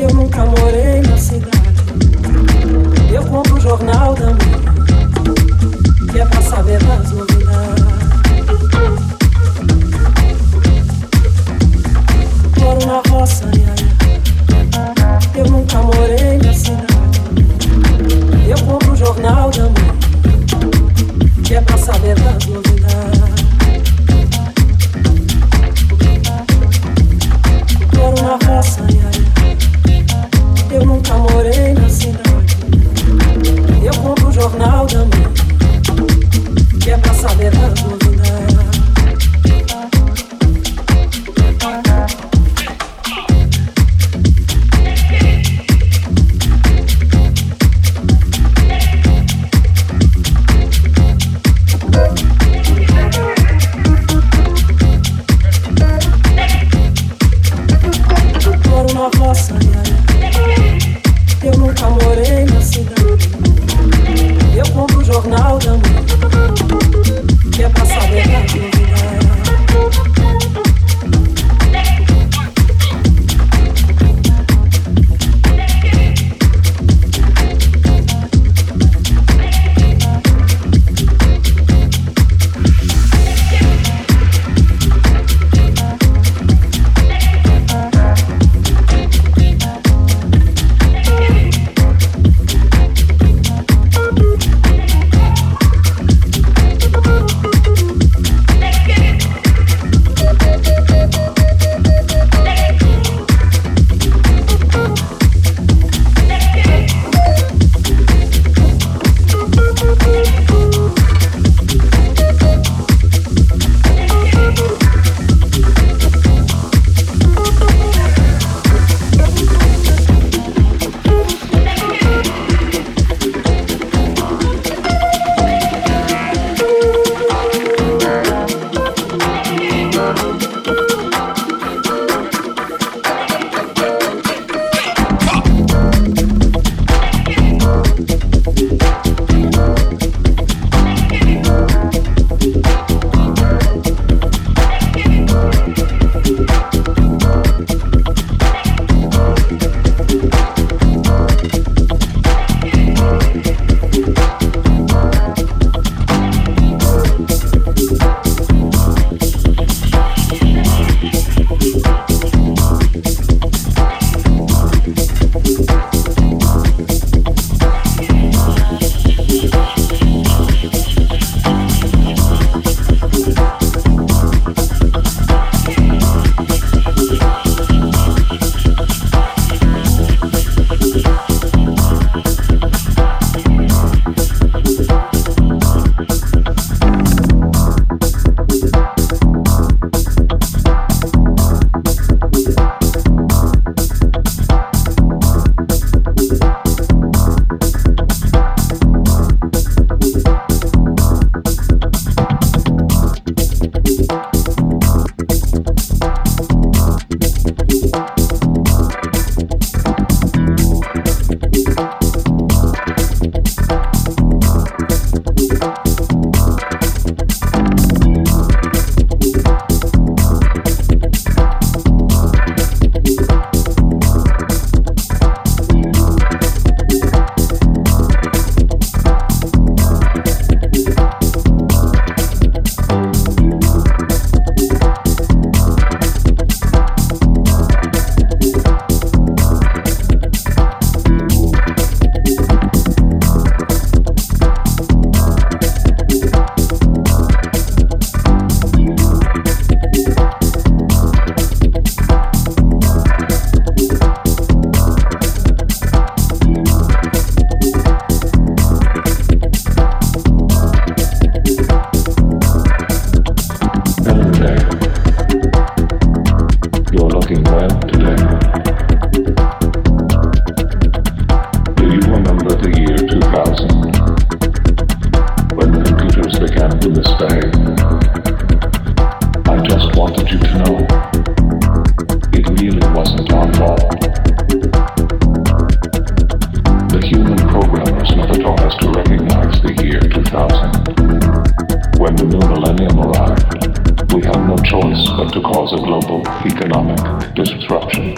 Eu nunca morei na cidade. Eu compro o jornal da manhã, que é pra saber das novidades. Moro na roça, eu nunca morei na cidade. Eu compro o jornal da manhã, que é pra saber das novidades. Moro na roça, eu nunca morei na cidade. Eu compro o jornal da manhã, que é pra saber das novidades. choice but to cause a global economic disruption.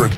Brick.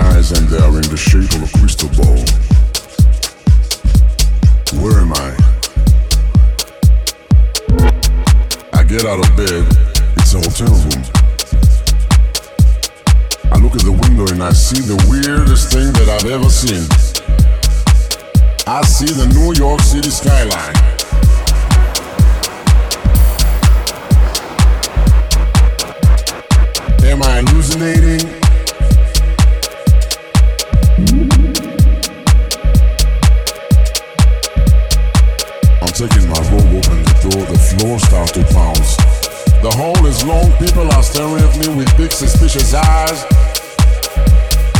eyes and they are in the shape of a crystal ball. Where am I? I get out of bed, it's a hotel room. I look at the window and I see the weirdest thing that I've ever seen. I see the New York City skyline. Am I hallucinating? I'm taking my robe open the door, the floor starts to bounce. The hall is long, people are staring at me with big suspicious eyes.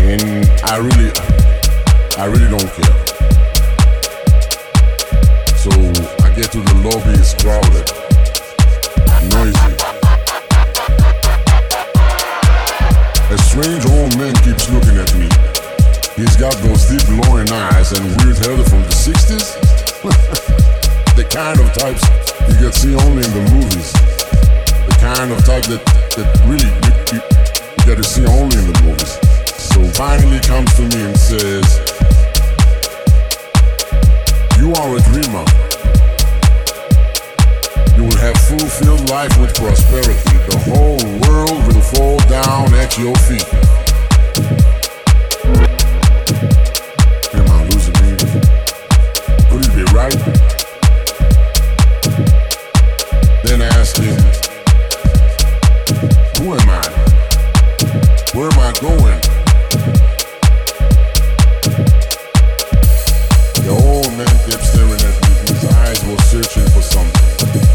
And I really don't care. So I get to the lobby, it's crowded, noisy. A strange old man keeps looking at me. He's got those deep glowing eyes and weird hair from the 60s. The kind of types you can see only in the movies. The kind of type that really you gotta see only in the movies. So finally comes to me and says, "You are a dreamer. You will have fulfilled life with prosperity. The whole world will fall down at your feet." Am I losing me? Could it be right? Then I asked him, "Who am I? Where am I going?" The old man kept staring at me. His eyes were searching for something.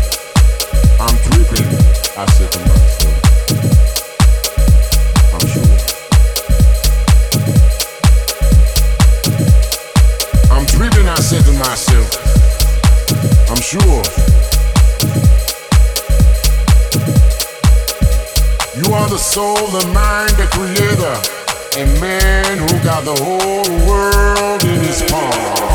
"I'm tripping," I said to myself. "I'm sure. I'm tripping," I said to myself. "I'm sure. You are the soul, the mind, the creator, and man who got the whole world in his palm."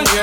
As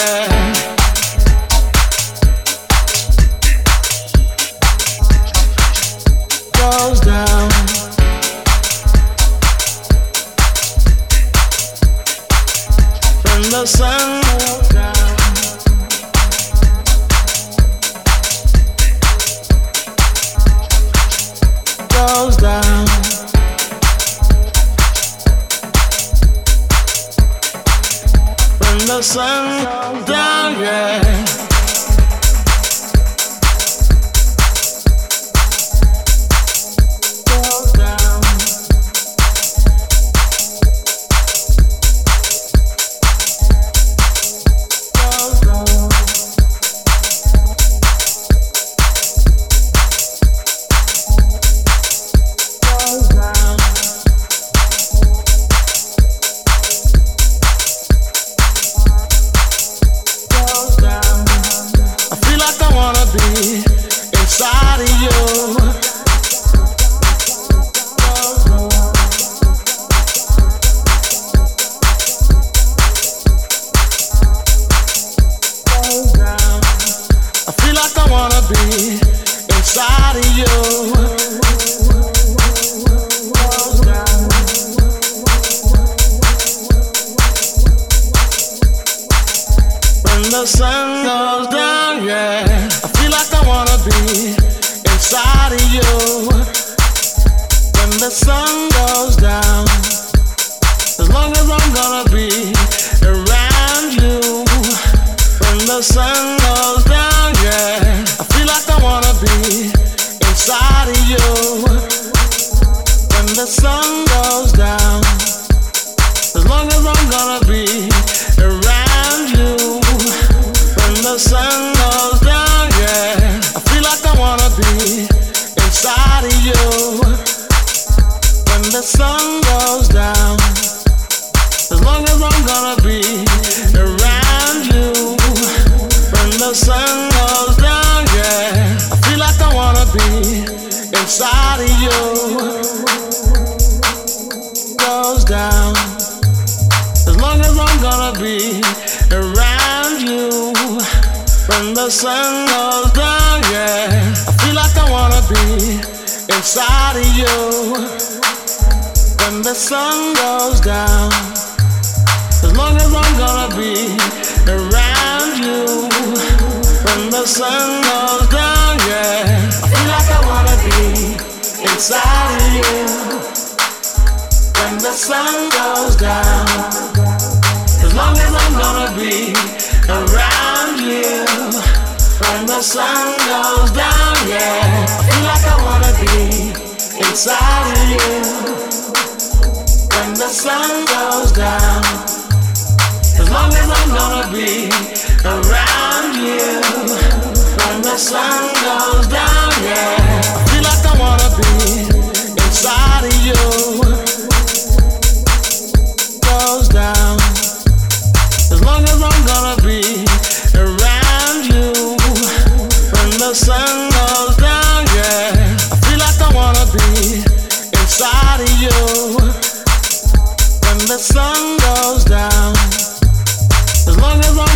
long as I'm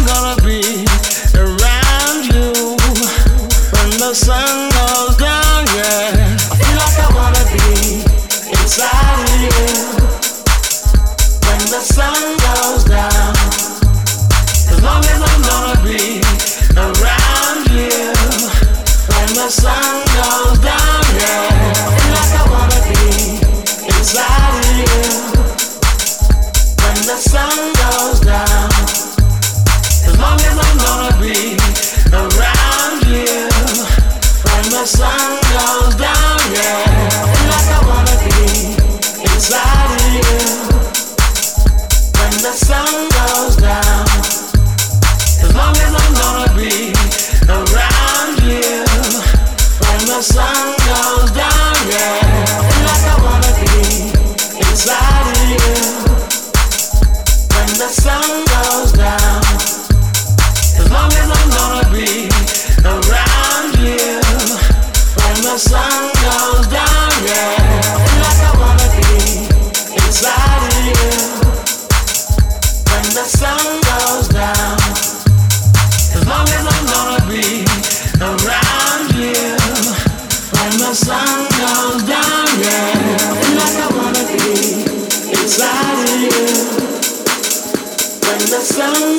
sun.